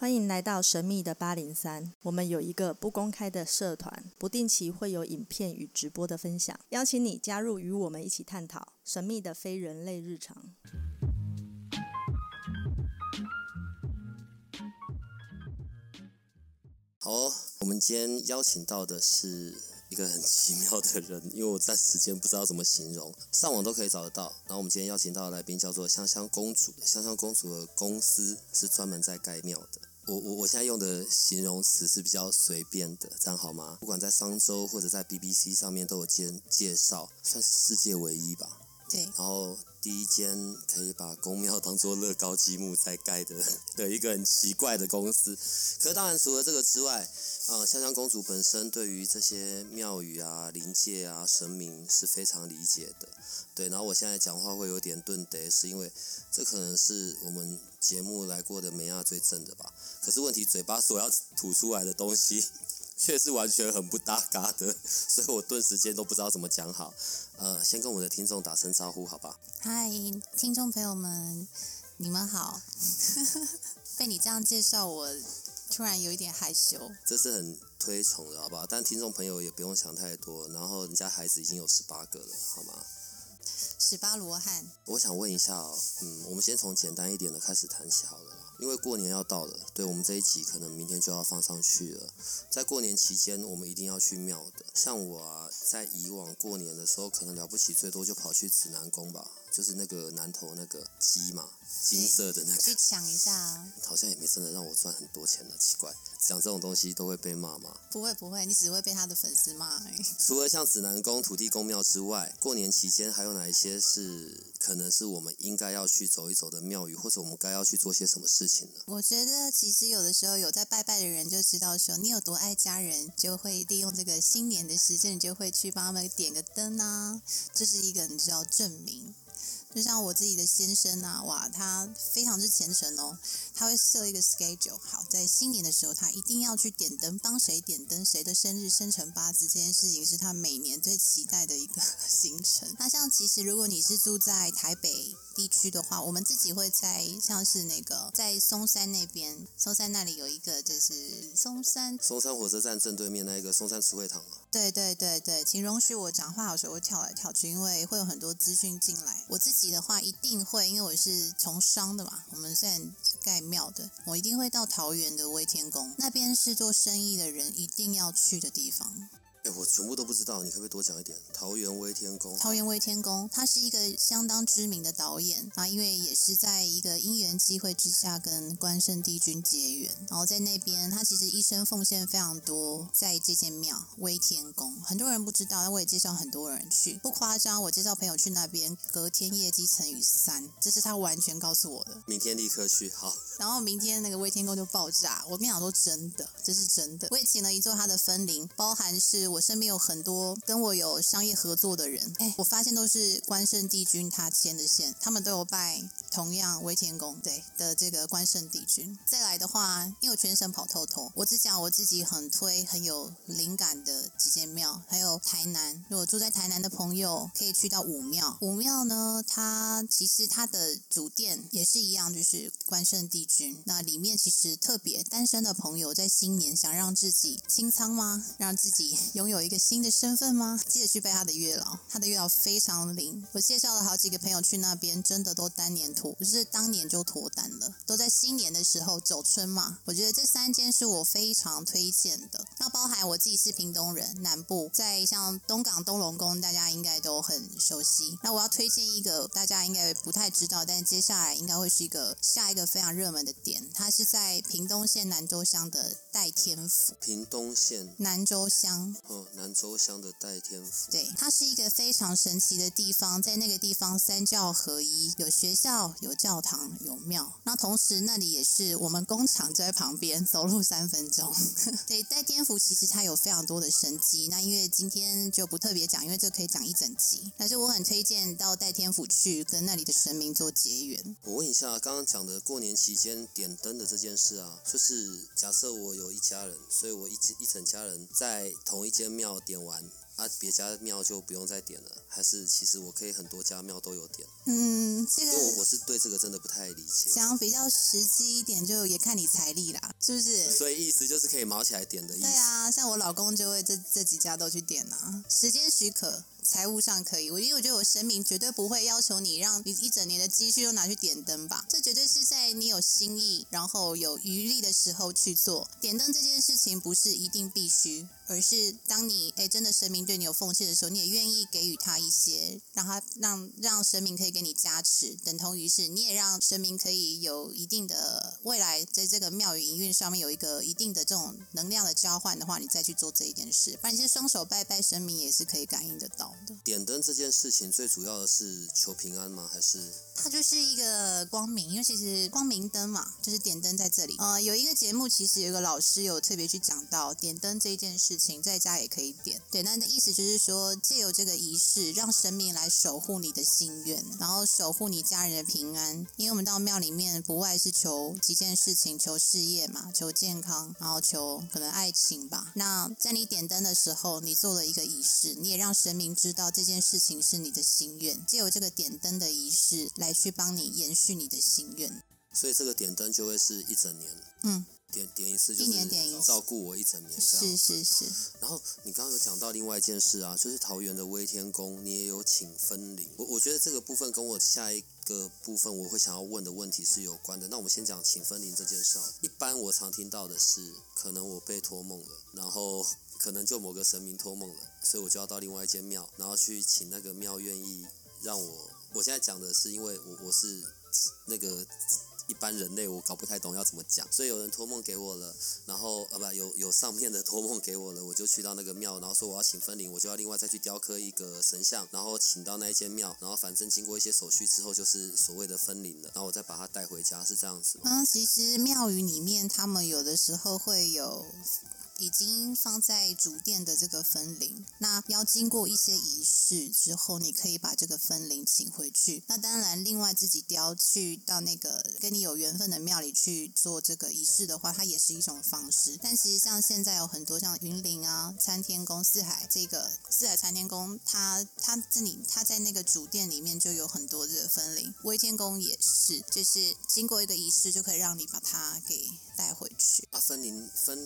欢迎来到神秘的803，我们有一个不公开的社团，不定期会有影片与直播的分享，邀请你加入与我们一起探讨神秘的非人类日常。好哦，我们今天邀请到的是一个很奇妙的人，因为我暂时间不知道怎么形容，上网都可以找得到。然后我们今天邀请到的来宾叫做香香公主，香香公主的公司是专门在盖庙的。我现在用的形容词是比较随便的，这样好吗？不管在商周或者在 BBC 上面都有介绍，算是世界唯一吧。对。然后第一间可以把公庙当作乐高积木在盖的一个很奇怪的公司。可是当然除了这个之外，香香公主本身对于这些庙宇啊、灵界啊、神明是非常理解的。对，然后我现在讲话会有点顿得，是因为这可能是我们节目来过的梅亚最正的吧。可是问题嘴巴所要吐出来的东西却是完全很不搭嘎的，所以我顿时间都不知道怎么讲好。先跟我们的听众打声招呼，好吧？嗨，听众朋友们，你们好。被你这样介绍，我突然有一点害羞。这是很推崇的，好不好？但听众朋友也不用想太多，然后人家孩子已经有18个了，好吗？18罗汉。我想问一下我们先从简单一点的开始谈起好了啦，因为过年要到了，对，我们这一集可能明天就要放上去了。在过年期间我们一定要去庙的，像我啊，在以往过年的时候可能了不起最多就跑去指南宫吧，就是那个南投那个鸡嘛，金色的那个，去抢一下啊。好像也没真的让我赚很多钱的，奇怪，讲这种东西都会被骂吗？不会，你只会被他的粉丝骂而已。除了像指南宫、土地公庙之外，过年期间还有哪一些是可能是我们应该要去走一走的庙宇，或者我们该要去做些什么事情呢？我觉得其实有的时候有在拜拜的人就知道说你有多爱家人，就会利用这个新年的时间，你就会去帮他们点个灯啊，这是一个你知道证明。就像我自己的先生啊，哇，他非常之虔诚哦，他会设一个 schedule， 好，在新年的时候他一定要去点灯，帮谁点灯，谁的生日、生辰八字，这件事情是他每年最期待的一个行程。那像其实如果你是住在台北地区的话，我们自己会在像是那个在松山那边，松山那里有一个就是松山火车站正对面那一个松山慈惠堂啊。对，请容许我讲话的时候会跳来跳去，因为会有很多资讯进来。我自己的话一定会，因为我是从商的嘛，我们虽然盖庙的，我一定会到桃园的威天宫，那边是做生意的人一定要去的地方。我全部都不知道，你可不可以多讲一点？桃园威天宫他是一个相当知名的导演啊，因为也是在一个因缘机会之下跟关圣帝君结缘，然后在那边他其实一生奉献非常多，在这间庙威天宫很多人不知道，但我也介绍很多人去，不夸张，我介绍朋友去那边隔天业绩乘以3，这是他完全告诉我的，明天立刻去。好，然后明天那个威天宫就爆炸，我跟你讲说真的，这是真的。我也请了一座他的分灵，包含是我身边有很多跟我有商业合作的人，我发现都是关圣帝君他牵的线，他们都有拜同样威天宫对的这个关圣帝君。再来的话，因为我全省跑透透，我只讲我自己很推很有灵感的几间庙，还有台南，如果住在台南的朋友可以去到武庙呢，它其实它的主殿也是一样，就是关圣帝君，那里面其实特别单身的朋友在新年想让自己清仓吗？让自己拥有一个新的身份吗？记得去拜他的月老，他的月老非常灵。我介绍了好几个朋友去那边，真的都当年脱，就是当年就脱单了，都在新年的时候走春嘛。我觉得这3间是我非常推荐的。那包含我自己是屏东人，南部在像东港东龙宫，大家应该都很熟悉。那我要推荐一个大家应该不太知道，但接下来应该会是下一个非常热门的点，它是在屏东县南州乡的代天府。屏东县南州乡。南州乡的代天府，对，它是一个非常神奇的地方，在那个地方三教合一，有学校、有教堂、有庙。那同时那里也是我们工厂就在旁边，走路3分钟。对，代天府其实它有非常多的神迹，那因为今天就不特别讲，因为这可以讲一整集。但是我很推荐到代天府去，跟那里的神明做结缘。我问一下，刚刚讲的过年期间点灯的这件事啊，就是假设我有一家人，所以我一整家人在同一间庙点完啊，别家庙就不用再点了，还是其实我可以很多家庙都有点。嗯，这个因为我是对这个真的不太理解。想比较实际一点，就也看你财力啦，是不是？所以意思就是可以毛起来点的意思。对啊，像我老公就会这几家都去点啊，时间许可。财务上可以，因为我觉得我神明绝对不会要求你让你一整年的积蓄都拿去点灯吧，这绝对是在你有心意然后有余力的时候去做。点灯这件事情不是一定必须，而是当你真的神明对你有奉献的时候，你也愿意给予他一些，让他让神明可以给你加持，等同于是你也让神明可以有一定的未来在这个庙宇营运上面有一个一定的这种能量的交换的话，你再去做这一件事，不然你是双手拜拜神明也是可以感应得到。点灯这件事情最主要的是求平安吗？还是它就是一个光明？因为其实光明灯嘛，就是点灯在这里。有一个节目，其实有一个老师有特别去讲到点灯这件事情，在家也可以点。对，那意思就是说，借由这个仪式，让神明来守护你的心愿，然后守护你家人的平安。因为我们到庙里面，不外是求几件事情：求事业嘛，求健康，然后求可能爱情吧。那在你点灯的时候，你做了一个仪式，你也让神明知道这件事情是你的心愿，藉由这个点灯的仪式来去帮你延续你的心愿。所以这个点灯就会是一整年，点一次就是照顾我一整年这样。是。然后你刚刚有讲到另外一件事啊，就是桃园的威天宫，你也有请分灵。我觉得这个部分跟我下一个部分我会想要问的问题是有关的。那我们先讲请分灵这件事啊。一般我常听到的是，可能我被托梦了，然后可能就某个神明托梦了，所以我就要到另外一间庙，然后去请那个庙愿意让我。我现在讲的是因为我是那个一般人类，我搞不太懂要怎么讲，所以有人托梦给我了，然后有上面的托梦给我了，我就去到那个庙，然后说我要请分灵，我就要另外再去雕刻一个神像，然后请到那一间庙，然后反正经过一些手续之后，就是所谓的分灵了，然后我再把它带回家，是这样子吗？其实庙宇里面他们有的时候会有已经放在主殿的这个分灵，那要经过一些仪式之后，你可以把这个分灵请回去。那当然，另外自己雕去到那个跟你有缘分的庙里去做这个仪式的话，它也是一种方式。但其实像现在有很多像云林啊、参天宫、四海这个四海参天宫，它在那个主殿里面就有很多这个分灵，威天宫也是，就是经过一个仪式就可以让你把它给带回去。分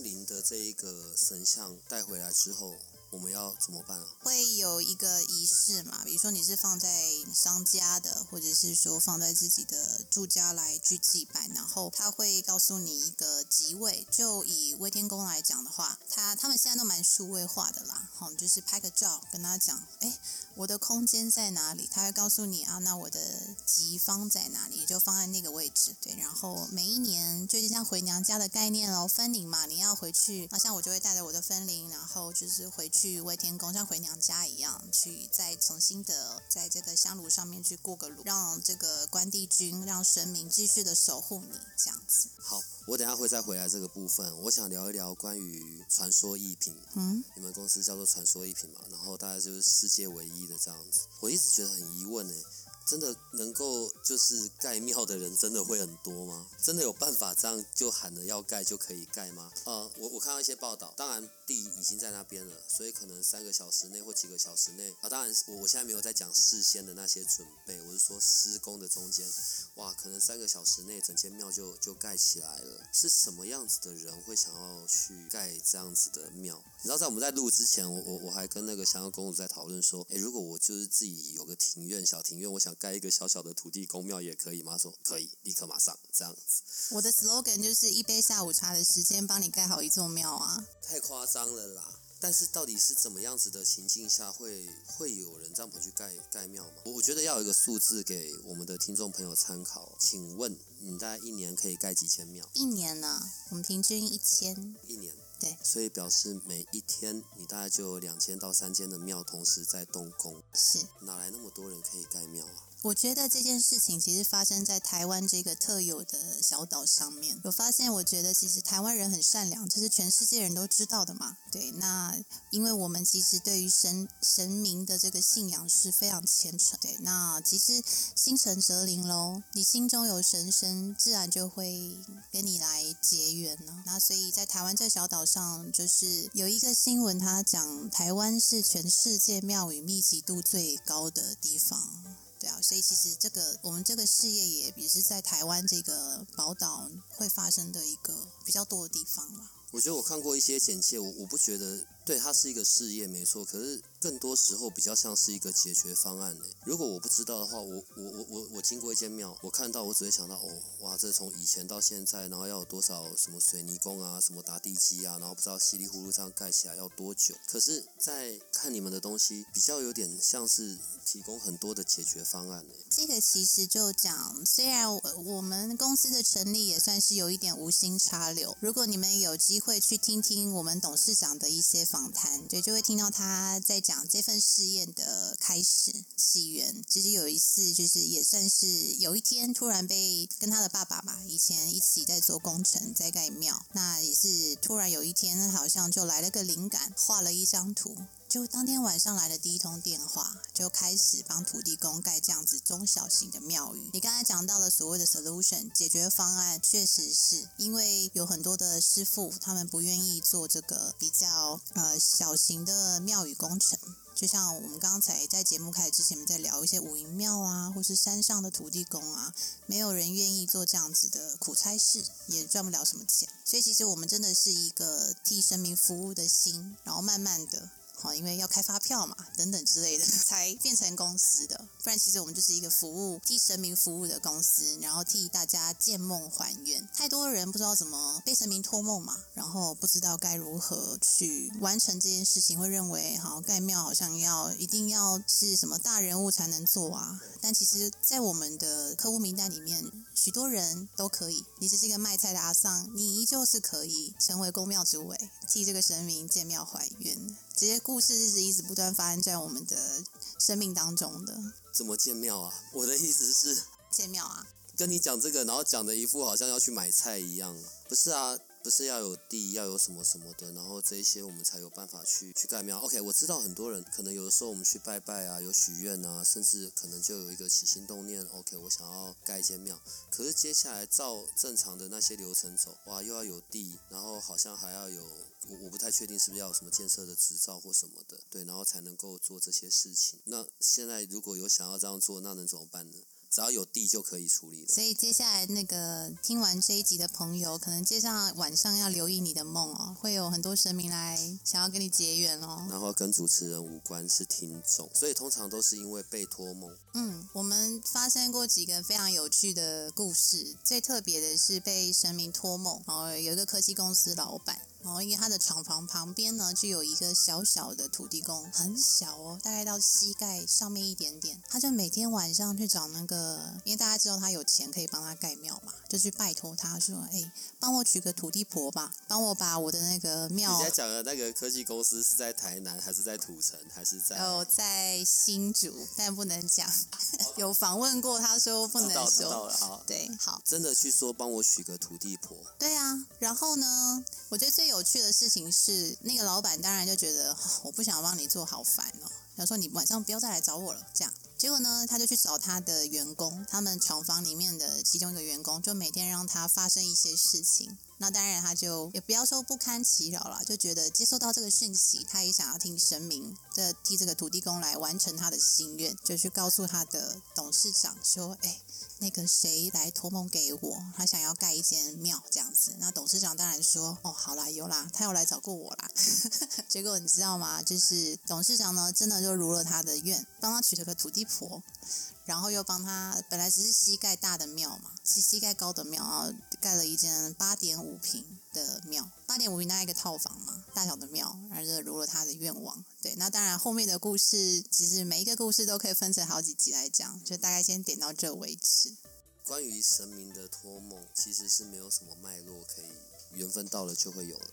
灵的这一个神像带回来之后，我们要怎么办啊？会有一个仪式嘛，比如说你是放在商家的，或者是说放在自己的住家来去祭拜，然后他会告诉你一个吉位。就以威天宫来讲的话，他们现在都蛮数位化的啦，就是拍个照跟他讲，我的空间在哪里，他会告诉你啊，那我的吉方在哪里，就放在那个位置。对，然后每一年就像回娘家的概念咯，分灵嘛，你要回去，像我就会带着我的分灵，然后就是回去威天宫，像回娘家一样，去再重新的在这个香炉上面去过个炉，让这个关帝君，让神明继续的守护你，这样子。好，我等一下会再回来这个部分，我想聊一聊关于传说艺品。你们公司叫做传说艺品嘛，然后大概就是世界唯一的这样子。我一直觉得很疑问真的能够就是盖庙的人真的会很多吗？真的有办法这样就喊着要盖就可以盖吗？我看到一些报道，当然地已经在那边了，所以可能3个小时内或几个小时内啊，当然我现在没有在讲事先的那些准备，我是说施工的中间，哇，可能3个小时内整间庙就盖起来了。是什么样子的人会想要去盖这样子的庙？你知道在我们在录之前，我还跟那个香港公主在讨论说，如果我就是自己有个庭院，小庭院，我想盖一个小小的土地公庙也可以吗？他说可以，立刻马上这样子。我的 slogan 就是一杯下午茶的时间帮你盖好一座庙啊！太夸张了啦！但是到底是怎么样子的情境下会有人这样跑去盖庙吗？我觉得要有一个数字给我们的听众朋友参考。请问你大概一年可以盖几千庙？一年呢？我们平均1000。一年。对，所以表示每一天你大概就有2000到3000的庙同时在动工。是，哪来那么多人可以盖庙啊？我觉得这件事情其实发生在台湾这个特有的小岛上面。我发现，我觉得其实台湾人很善良，这是全世界人都知道的嘛。对，那因为我们其实对于神明的这个信仰是非常虔诚。对，那其实心诚则灵咯，你心中有神圣，自然就会跟你来结缘了。那所以在台湾这小岛上，就是有一个新闻，他讲台湾是全世界庙宇密集度最高的地方。对啊，所以其实我们这个事业也是在台湾这个宝岛会发生的一个比较多的地方嘛。我觉得我看过一些简介，我不觉得对它是一个事业没错，可是更多时候比较像是一个解决方案。如果我不知道的话，我经过一间庙，我看到我只会想到哦，哇，这从以前到现在，然后要有多少什么水泥工啊，什么打地基啊，然后不知道稀里糊涂这样盖起来要多久。可是在看你们的东西，比较有点像是提供很多的解决方案。这个其实就讲，虽然我们公司的成立也算是有一点无心插柳，如果你们有机会去听听我们董事长的一些访谈，对，就会听到他在讲这份试验的开始起源。其实有一次，就是也算是有一天突然被跟他的爸爸嘛，以前一起在做工程，在盖庙，那也是突然有一天好像就来了个灵感，画了一张图，就当天晚上来的第一通电话，就开始帮土地公盖这样子中小型的庙宇。你刚才讲到的所谓的 solution 解决方案，确实是因为有很多的师傅他们不愿意做这个比较小型的庙宇工程。就像我们刚才在节目开始之前，我们在聊一些五营庙啊，或是山上的土地公啊，没有人愿意做这样子的苦差事，也赚不了什么钱。所以其实我们真的是一个替神明服务的心，然后慢慢的因为要开发票嘛等等之类的才变成公司的，不然其实我们就是一个替神明服务的公司，然后替大家建梦还愿。太多人不知道怎么被神明托梦嘛，然后不知道该如何去完成这件事情，会认为好盖庙好像一定要是什么大人物才能做啊，但其实在我们的客户名单里面，许多人都可以。你只是一个卖菜的阿桑，你依旧是可以成为公庙主委，替这个神明建庙还愿。这些故事是一直不断发生在我们的生命当中的。怎么建庙啊？我的意思是建庙啊，跟你讲这个，然后讲的一副好像要去买菜一样。不是啊，不是要有地，要有什么什么的，然后这些我们才有办法去盖庙。 OK， 我知道很多人可能有的时候我们去拜拜啊，有许愿啊，甚至可能就有一个起心动念， OK， 我想要盖一间庙。可是接下来照正常的那些流程走，哇，又要有地，然后好像还要有我不太确定是不是要有什么建设的执照或什么的，对，然后才能够做这些事情。那现在如果有想要这样做，那能怎么办呢？只要有地就可以处理了。所以接下来那个听完这一集的朋友，可能接下来晚上要留意你的梦哦，会有很多神明来想要跟你结缘哦。然后跟主持人无关，是听众，所以通常都是因为被托梦。我们发生过几个非常有趣的故事，最特别的是被神明托梦。然后有一个科技公司老板，然后因为他的厂房旁边呢，就有一个小小的土地公，很小哦，大概到膝盖上面一点点。他就每天晚上去找那个，因为大家知道他有钱可以帮他盖庙嘛，就去拜托他说：“哎，帮我娶个土地婆吧，帮我把我的那个庙。”你现在讲的那个科技公司是在台南，还是在土城，还是在？在新竹，但不能讲。有访问过，他说不能说。知道了，好。对，好，真的去说帮我娶个土地婆。对啊，然后呢，我觉得最有趣的事情是，那个老板当然就觉得我不想帮你做，好烦哦，想说你晚上不要再来找我了这样。结果呢，他就去找他的员工，他们厂房里面的其中一个员工，就每天让他发生一些事情。那当然他就也不要说不堪其扰了，就觉得接受到这个讯息，他也想要听神明的替这个土地公来完成他的心愿，就去告诉他的董事长说：“哎，那个谁来托梦给我，他想要盖一间庙这样子。”那董事长当然说：“哦，好啦，有啦，他有来找过我啦。”结果你知道吗？就是董事长呢，真的就如了他的愿，帮他娶了个土地婆。然后又帮他，本来只是膝盖大的庙嘛，是膝盖高的庙，然后盖了一间8.5平的庙，8.5平那一个套房嘛，大小的庙，而且如了他的愿望。对，那当然后面的故事，其实每一个故事都可以分成好几集来讲，就大概先点到这为止。关于神明的托梦，其实是没有什么脉络可以，缘分到了就会有了。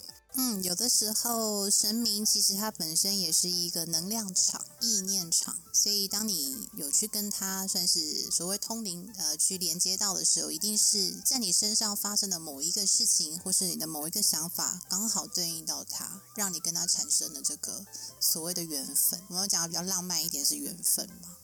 有的时候神明其实它本身也是一个能量场、意念场，所以当你有去跟它算是所谓通灵去连接到的时候，一定是在你身上发生的某一个事情，或是你的某一个想法刚好对应到它，让你跟它产生了这个所谓的缘分。我们讲的比较浪漫一点是缘分嘛。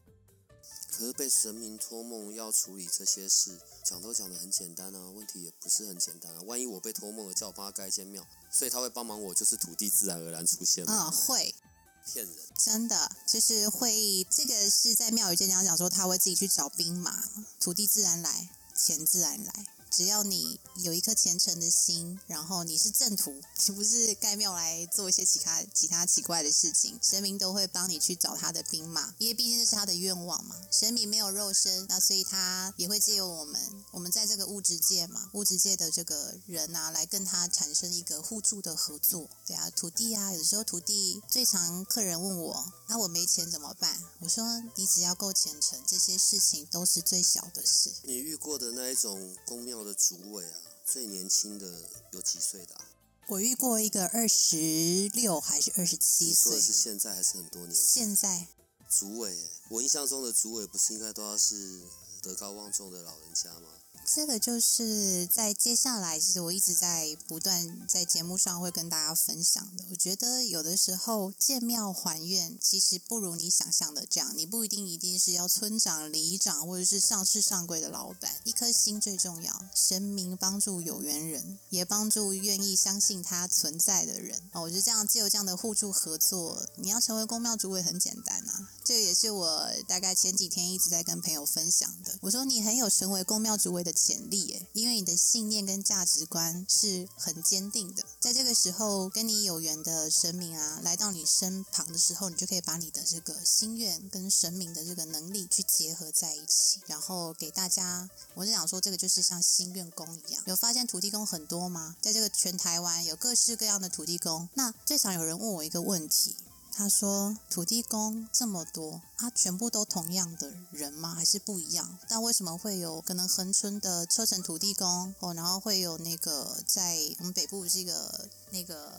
可是被神明托梦要处理这些事，讲都讲得很简单啊，问题也不是很简单啊。万一我被托梦了，叫我帮他盖一间庙，所以他会帮忙我，就是土地自然而然出现吗？会。骗人，真的就是会。这个是在庙宇界讲说，他会自己去找兵马，土地自然来，钱自然来。只要你有一颗虔诚的心，然后你是正途，你不是盖庙来做一些其他奇怪的事情，神明都会帮你去找他的兵马，因为毕竟这是他的愿望嘛。神明没有肉身，那所以他也会借由我们在这个物质界嘛，物质界的这个人啊，来跟他产生一个互助的合作。对啊，土地啊，有时候土地最常客人问我，那我没钱怎么办？我说你只要够虔诚，这些事情都是最小的事。你遇过的那一种公庙的主委啊，最年轻的有几岁的啊？我遇过一个26还是27岁。你说的是现在还是很多年前？现在主委，我印象中的主委不是应该都要是德高望重的老人家吗？这个就是在接下来，其实我一直在不断在节目上会跟大家分享的。我觉得有的时候建庙还愿，其实不如你想象的这样，你不一定是要村长、里长或者是上市上柜的老板，一颗心最重要。神明帮助有缘人，也帮助愿意相信他存在的人。我觉得这样藉由这样的互助合作，你要成为公庙主委很简单啊。这也是我大概前几天一直在跟朋友分享的。我说你很有成为公庙主委的潜力耶，因为你的信念跟价值观是很坚定的。在这个时候跟你有缘的神明啊，来到你身旁的时候，你就可以把你的这个心愿跟神明的这个能力去结合在一起，然后给大家。我是想说这个就是像心愿公一样。有发现土地公很多吗？在这个全台湾有各式各样的土地公。那最常有人问我一个问题，他说土地公这么多，全部都同样的人吗？还是不一样？但为什么会有可能恒春的车城土地公然后会有那个在我们北部是一个那个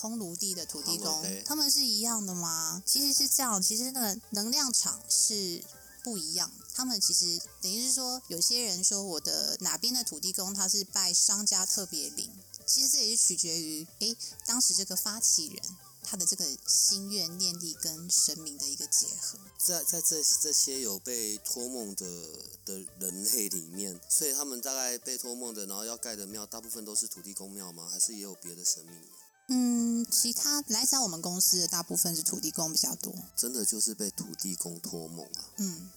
烘炉地的土地公，他们是一样的吗？其实是这样，其实那个能量场是不一样，他们其实等于是说，有些人说我的哪边的土地公他是拜商家特别灵，其实这也是取决于当时这个发起人他的这个心愿念力跟神明的一个结合。在这些有被托梦的人类里面，所以他们大概被托梦的，然后要盖的庙，大部分都是土地公庙吗？还是也有别的神明？其他来找我们公司的大部分是土地公比较多。真的就是被土地公托梦啊。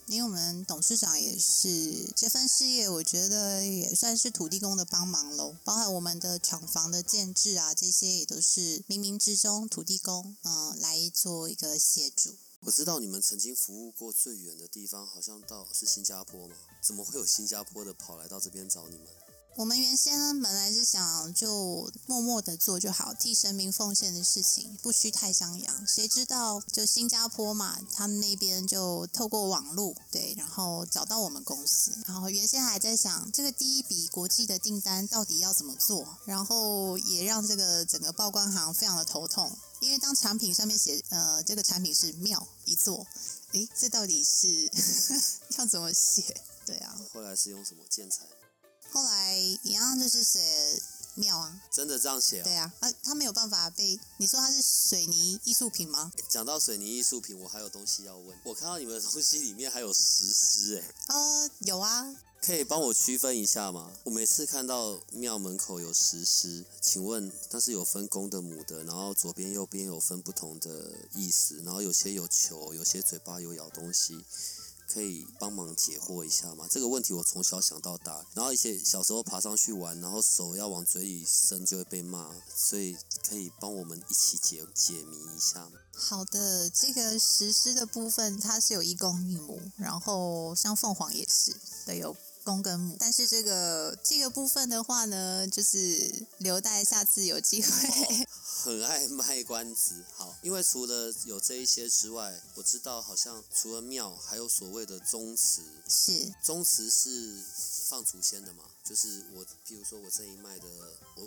因为我们董事长也是这份事业，我觉得也算是土地公的帮忙咯。包含我们的厂房的建制啊，这些也都是冥冥之中土地公来做一个协助。我知道你们曾经服务过最远的地方，好像到是新加坡吗？怎么会有新加坡的跑来到这边找你们？我们原先呢，本来是想就默默的做就好，替神明奉献的事情不需太张扬。谁知道就新加坡嘛，他们那边就透过网路，对，然后找到我们公司。然后原先还在想这个第一笔国际的订单到底要怎么做，然后也让这个整个报关行非常的头痛。因为当产品上面写这个产品是庙一座，这到底是要怎么写？对啊。后来是用什么建材？后来一样就是写庙啊。真的这样写啊？对啊，他没有办法被你说他是水泥艺术品吗？讲到水泥艺术品，我还有东西要问。我看到你们的东西里面还有石狮有啊。可以帮我区分一下吗？我每次看到庙门口有石狮，请问它是有分公的母的，然后左边右边有分不同的意思，然后有些有球，有些嘴巴有咬东西，可以帮忙解惑一下吗？这个问题我从小想到大，然后一些小时候爬上去玩，然后手要往嘴里伸就会被骂，所以可以帮我们一起解谜一下吗？好的，这个石狮的部分它是有一公一母，然后像凤凰也是，对，有公跟母。但是这个部分的话呢，就是留待下次有机会。很爱卖关子。好，因为除了有这一些之外，我知道好像除了庙还有所谓的宗祠。是，宗祠是放祖先的嘛，就是我，譬如说我这一脉的，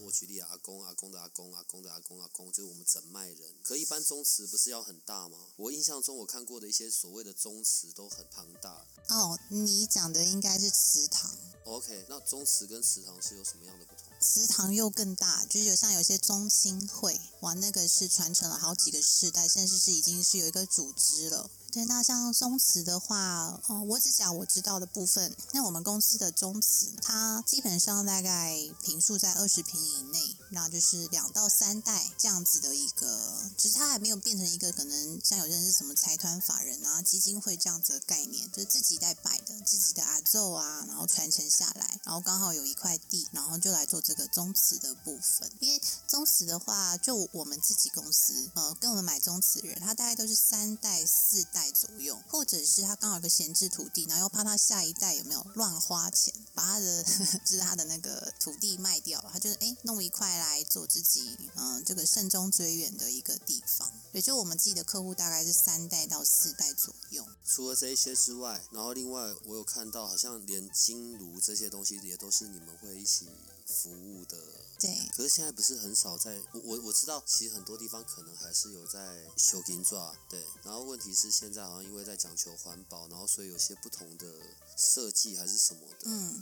我举例啊，阿公、阿公的阿公、阿公的阿公、阿公，就是我们整脉人。可一般宗祠不是要很大吗？我印象中我看过的一些所谓的宗祠都很庞大。哦，你讲的应该是祠堂。OK， 那宗祠跟祠堂是有什么样的不同？祠堂又更大，就是有像有些宗亲会，哇，那个是传承了好几个世代，甚至是已经是有一个组织了。对，那像宗祠的话，我只讲我知道的部分。那我们公司的宗祠，它基本上大概坪数在20坪以内，然后就是2到3代这样子的一个，只是它还没有变成一个可能像有些人是什么财团法人啊、基金会这样子的概念，就是自己在摆的，自己的阿祖啊，然后传承下来，然后刚好有一块地，然后就来做这个宗祠的部分。因为宗祠的话，就我们自己公司，跟我们买宗祠人，他大概都是3代4代。左右，或者是他刚好有个闲置土地，然后又怕他下一代有没有乱花钱，把他的就是他的那个土地卖掉了，他就是弄一块来做自己这个慎终追远的一个地方。也就我们自己的客户大概是3代到4代左右。除了这一些之外，然后另外我有看到好像连金炉这些东西也都是你们会一起服务的。对，可是现在不是很少在，我知道其实很多地方可能还是有在修金爪，对，然后问题是现在好像因为在讲求环保，然后所以有些不同的设计还是什么的。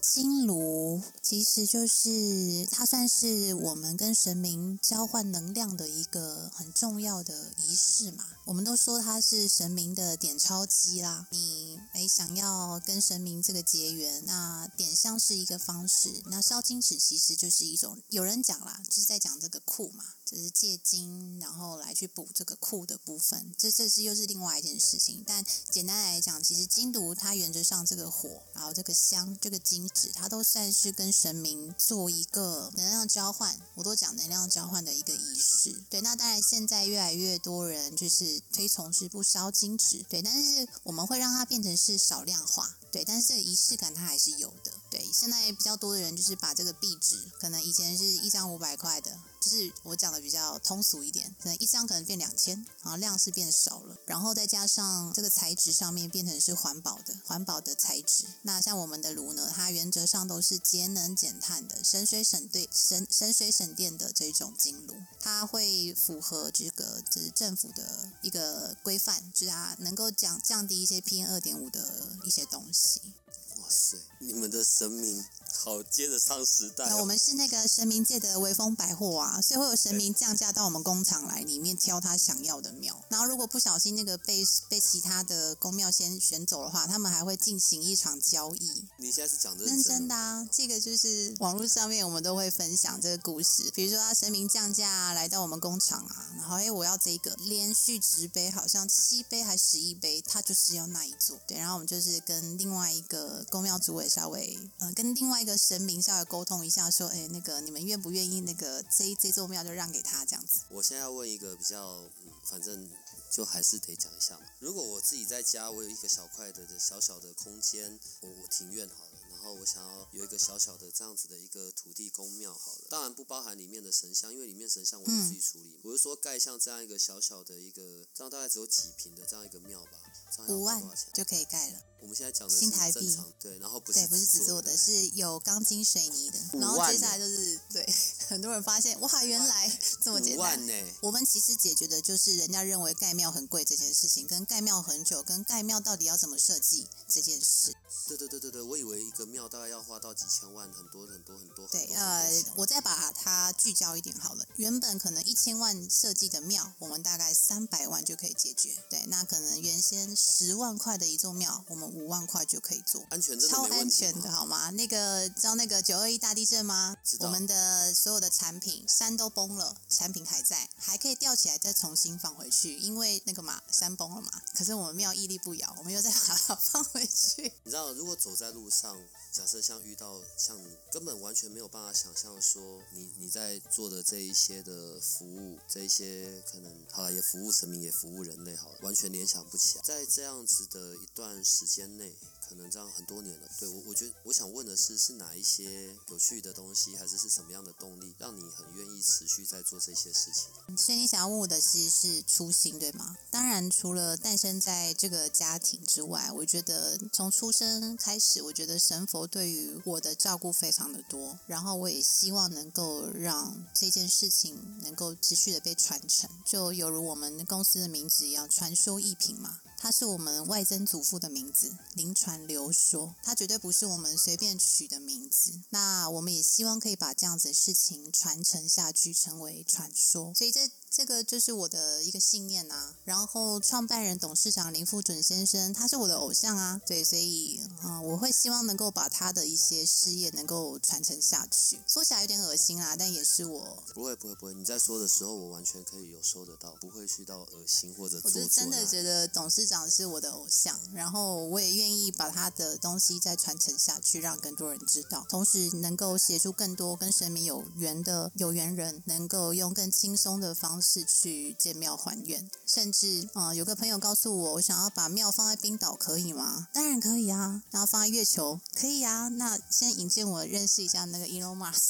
金炉其实就是它算是我们跟神明交换能量的一个很重要的仪式嘛。我们都说它是神明的点钞机啦，你想要跟神明这个结缘，那点香是一个方式，那烧金纸其实就是一种，有人讲啦，就是在讲这个库嘛，就是借金然后来去补这个库的部分，这是又是另外一件事情。但简单来讲，其实金炉它原则上这个火，然后这个香，这个金纸，它都算是跟神明做一个能量交换，我都讲能量交换的一个仪式。对，那当然现在越来越多人就是推崇是不烧金纸，对，但是我们会让它变成是少量化，对，但是这个仪式感它还是有的。对，现在比较多的人就是把这个壁纸，可能以前是1张500块的，就是我讲的比较通俗一点，可能1张可能变2000，然后量是变少了，然后再加上这个材质上面变成是环保的材质。那像我们的炉呢，它原则上都是节能减碳的、省水省电的这种金炉，它会符合这个就是政府的一个规范，就是它能够降低一些 PM2.5 的一些东西。哇塞，你们的神明好接得上时代，我们是那个神明界的微风百货啊，所以会有神明降价到我们工厂来里面挑他想要的庙，然后如果不小心那个被其他的公庙先选走的话，他们还会进行一场交易。你现在是讲的认真的啊，这个就是网络上面我们都会分享这个故事，比如说他神明降价啊，来到我们工厂啊，然后我要这个连续10杯，好像7杯还11杯，他就是要那一座。对，然后我们就是跟另外一个公庙主委稍微跟另外一个神明稍微沟通一下，说那个你们愿不愿意那个这座庙就让给他这样子。我现在要问一个比较反正就还是得讲一下嘛。如果我自己在家，我有一个小块的小小的空间，我庭院好了，然后我想要有一个小小的这样子的一个土地公庙好了，当然不包含里面的神像，因为里面神像我自己处理。我是说盖像这样一个小小的一个，这样大概只有几坪的这样一个庙吧，5万就可以盖了。我们现在讲的是新台币，对，然后不是纸做的，是有钢筋水泥的。然后接下来就是对很多人发现哇，原来这么简单。5万欸，我们其实解决的就是人家认为盖庙很贵这件事情，跟盖庙很久，跟盖庙到底要怎么设计这件事。对，我以为一个庙大概要花到几千万，很多。对，我再把它聚焦一点好了。原本可能1000万设计的庙，我们大概300万就可以解决。对，那可能原先10万块的一座庙，我们5万块就可以做。安全真的没问题，超安全的好吗？那个知道那个921大地震吗？我们的所有的产品山都崩了，产品还在，还可以吊起来再重新放回去，因为那个嘛山崩了嘛。可是我们庙屹立不摇，我们又再把它放回去。你知道，如果走在路上，假设像遇到像你根本完全没有办法想象说你在做的这一些的服务，这一些可能好了也服务神明也服务人类好了，完全联想不起来。在这样子的一段时间内，可能这样很多年了。对，我觉得我想问的是哪一些有趣的东西，还是什么样的动力让你很愿意持续在做这些事情？所以你想要问我的其实是初心，对吗？当然除了诞生在这个家庭之外，我觉得从出生开始，我觉得神佛对于我的照顾非常的多，然后我也希望能够让这件事情能够持续的被传承，就有如我们公司的名字一样，传说一品嘛，它是我们外曾祖父的名字，林传流说，它绝对不是我们随便取的名字。那我们也希望可以把这样子的事情传承下去，成为传说。所以这个就是我的一个信念啊。然后创办人董事长林富准先生，他是我的偶像啊。对，所以我会希望能够把他的一些事业能够传承下去。说起来有点恶心啦，但也是我不会，你在说的时候我完全可以有收得到，不会去到恶心或者做作。我是真的觉得董事长是我的偶像，然后我也愿意把他的东西再传承下去，让更多人知道，同时能够协助更多跟神明有缘的有缘人，能够用更轻松的方式去建庙还愿。甚至有个朋友告诉我，我想要把庙放在冰岛可以吗？当然可以啊。然后放在月球可以啊。那先引荐我认识一下那个 Elon Musk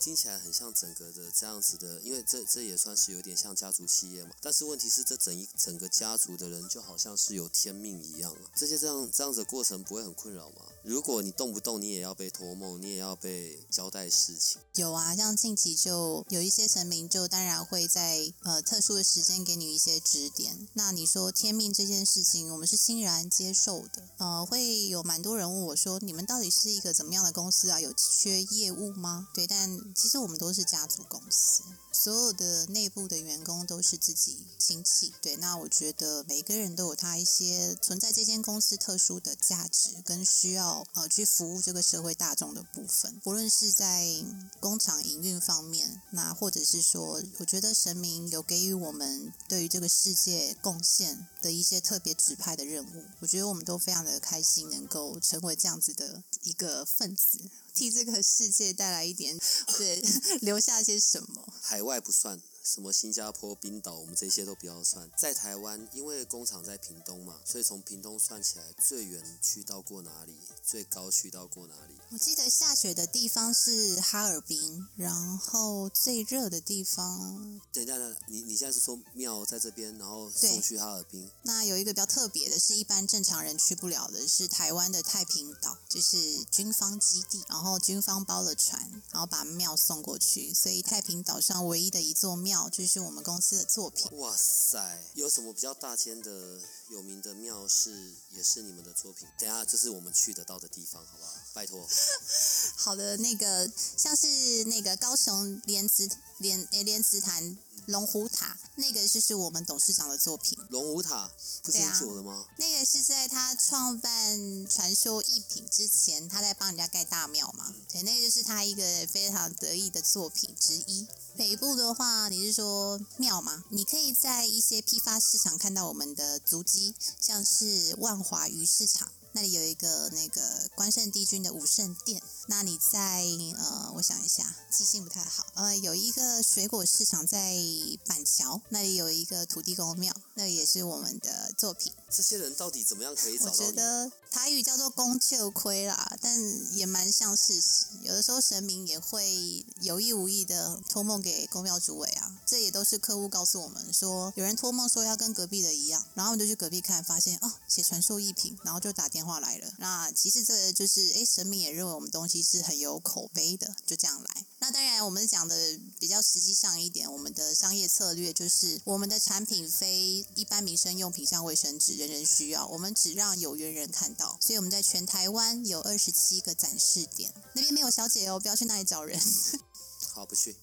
听起来很像整个的这样子的，因为这也算是有点像家族企业嘛。但是问题是，这整个家族的人就好像是有天命一样啊。这样子的过程不会很困扰吗？如果你动不动你也要被托梦，你也要被交代事情。有啊，像近期就有一些神明就当然会在特殊的时间给你一些指点。那你说天命这件事情，我们是欣然接受的。会有蛮多人问我说，你们到底是一个怎么样的公司啊？有缺业务吗？对，但其实我们都是家族公司，所有的内部的员工都是自己亲戚。对，那我觉得每个人都有他一些存在这间公司特殊的价值跟需要去服务这个社会大众的部分，不论是在工厂营运方面，那或者是说我觉得神明有给予我们对于这个世界贡献的一些特别指派的任务，我觉得我们都非常的开心能够成为这样子的一个分子，替这个世界带来一点，对，留下些什么。海外不算，什么新加坡、冰岛，我们这些都不要算。在台湾，因为工厂在屏东嘛，所以从屏东算起来，最远去到过哪里，最高去到过哪里？我记得下雪的地方是哈尔滨，然后最热的地方，等一下，你现在是说庙在这边，然后送去哈尔滨？那有一个比较特别的是，一般正常人去不了的，是台湾的太平岛，就是军方基地，然后军方包了船，然后把庙送过去，所以太平岛上唯一的一座庙就是我们公司的作品。哇塞，有什么比较大间的有名的庙也是你们的作品？等一下，就是我们去得到的地方好不好？拜托。好的，那个像是那个高雄莲池潭龙虎塔，那个就是我们董事长的作品。龙虎塔不是很久了吗？那个是在他创办传说一品之前，他在帮人家盖大庙嘛。对，那个就是他一个非常得意的作品之一。北部的话，你是说庙嘛？你可以在一些批发市场看到我们的足迹，像是万华鱼市场。那里有一个那个关圣帝君的武圣殿。那你在我想一下，记性不太好。有一个水果市场在板桥，那里有一个土地公庙，那也是我们的作品。这些人到底怎么样可以找到你？我觉得台语叫做公丘亏啦，但也蛮像事实。有的时候神明也会有意无意的托梦给公庙主委啊，这也都是客户告诉我们说，有人托梦说要跟隔壁的一样，然后我们就去隔壁看，发现写传说一品，然后就打电话来了。那其实这就是神明也认为我们东西是很有口碑的，就这样来。那当然我们讲的比较实际上一点，我们的商业策略就是我们的产品非一般民生用品，像卫生纸人人需要，我们只让有缘人看到。所以我们在全台湾有27个展示点，那边没有小姐哦，不要去那里找人。好，不去。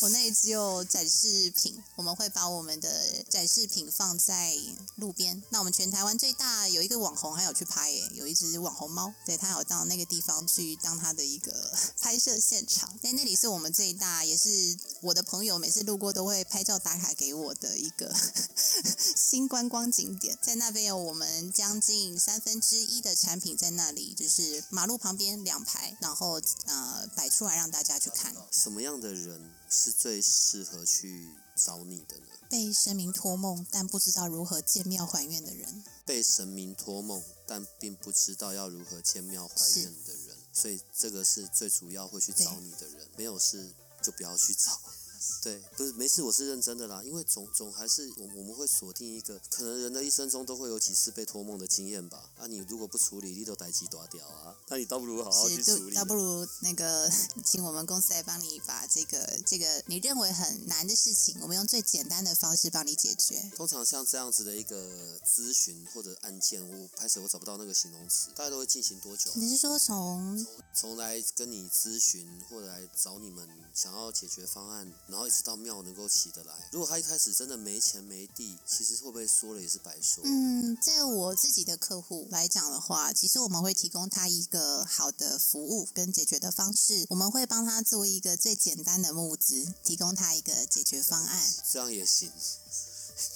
我那里只有展示品，我们会把我们的展示品放在路边。那我们全台湾最大有一个网红还有去拍耶，有一只网红猫，对，他有到那个地方去当他的一个拍摄现场。在那里是我们最大，也是我的朋友每次路过都会拍照打卡给我的一个新观光景点，在那边有我们将近1/3的产品在那里，就是马路旁边2排，然后摆出来让大家去看。什么样的人是最适合去找你的呢？被神明托梦但不知道如何建庙还愿的人，被神明托梦但并不知道要如何建庙还愿的人，所以这个是最主要会去找你的人。没有事就不要去找。对，不是没事，我是认真的啦，因为总还是我们会锁定一个，可能人的一生中都会有几次被托梦的经验吧。啊，你如果不处理，你都代志大条啊，那你倒不如好好去处理。倒不如那个，请我们公司来帮你把这个你认为很难的事情，我们用最简单的方式帮你解决。通常像这样子的一个咨询或者案件，我找不到那个形容词，大概都会进行多久？你是说从来跟你咨询或者来找你们想要解决方案？然后一直到庙能够起得来，如果他一开始真的没钱没地，其实会不会说了也是白说。在我自己的客户来讲的话，其实我们会提供他一个好的服务跟解决的方式，我们会帮他做一个最简单的募资，提供他一个解决方案。这样也行。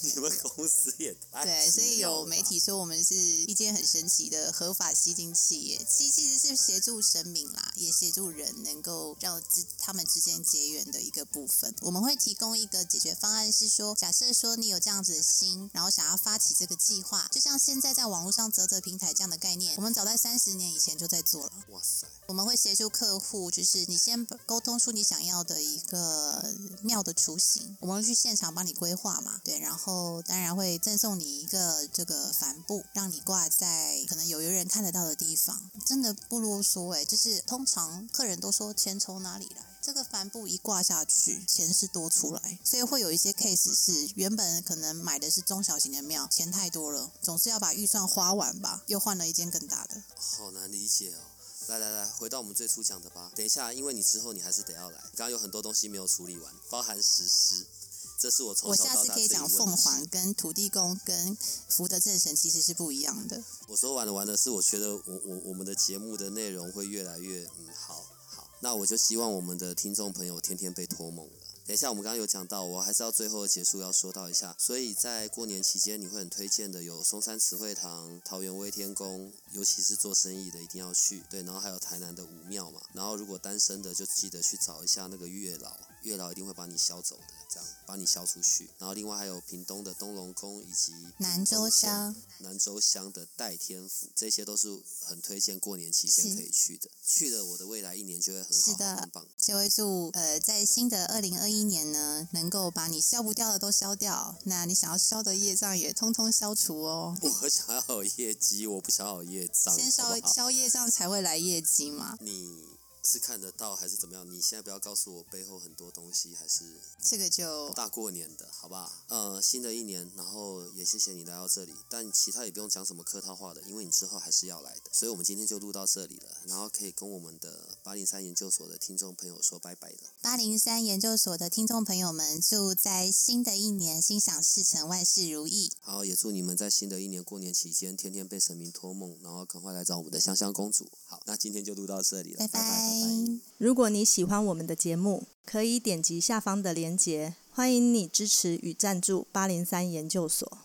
你们公司也太对，所以有媒体说我们是一间很神奇的合法吸金企业，其实是协助神明啦，也协助人能够让他们之间结缘的一个部分。我们会提供一个解决方案，是说假设说你有这样子的心，然后想要发起这个计划，就像现在在网络上泽平台这样的概念，我们早在30年以前就在做了。哇塞！我们会协助客户，就是你先沟通出你想要的一个庙的雏形，我们去现场帮你规划嘛，对，然后当然会赠送你一个这个帆布，让你挂在可能有人看得到的地方。真的不啰嗦耶，就是通常客人都说钱从哪里来，这个帆布一挂下去，钱是多出来。所以会有一些 case 是原本可能买的是中小型的庙，钱太多了，总是要把预算花完吧，又换了一间更大的。好难理解哦。来，回到我们最初讲的吧。等一下，因为你之后你还是得要来，刚刚有很多东西没有处理完，包含实施。这是我从小到大。我下次可以讲凤凰跟土地公跟福德正神其实是不一样的。我说完了，是我觉得我们的节目的内容会越来越好。那我就希望我们的听众朋友天天被托梦了。等一下，我们刚刚有讲到，我还是要最后的结束要说到一下。所以在过年期间，你会很推荐的有松山慈惠堂、桃园威天宫，尤其是做生意的一定要去。对，然后还有台南的武庙嘛。然后如果单身的就记得去找一下那个月老一定会把你消走的，这样把你消出去。然后另外还有屏东的东龙宫以及南州乡的代天府，这些都是很推荐过年期间可以去的。去了，我的未来1年就会很好，是的，很棒。就会祝在新的2021年呢，能够把你消不掉的都消掉，那你想要消的业障也通通消除哦。我想要有业绩，我不想要有业障。先消业障才会来业绩嘛。你是看得到还是怎么样？你现在不要告诉我背后很多东西，还是这个就大过年的，好吧？新的一年，然后也谢谢你来到这里，但其他也不用讲什么客套话的，因为你之后还是要来的，所以我们今天就录到这里了，然后可以跟我们的803研究所的听众朋友说拜拜了。803研究所的听众朋友们，祝在新的一年心想事成，万事如意。好，也祝你们在新的一年过年期间，天天被神明托梦，然后赶快来找我们的香香公主。好，那今天就录到这里了，拜拜。拜拜。如果你喜欢我们的节目，可以点击下方的连结，欢迎你支持与赞助803研究所。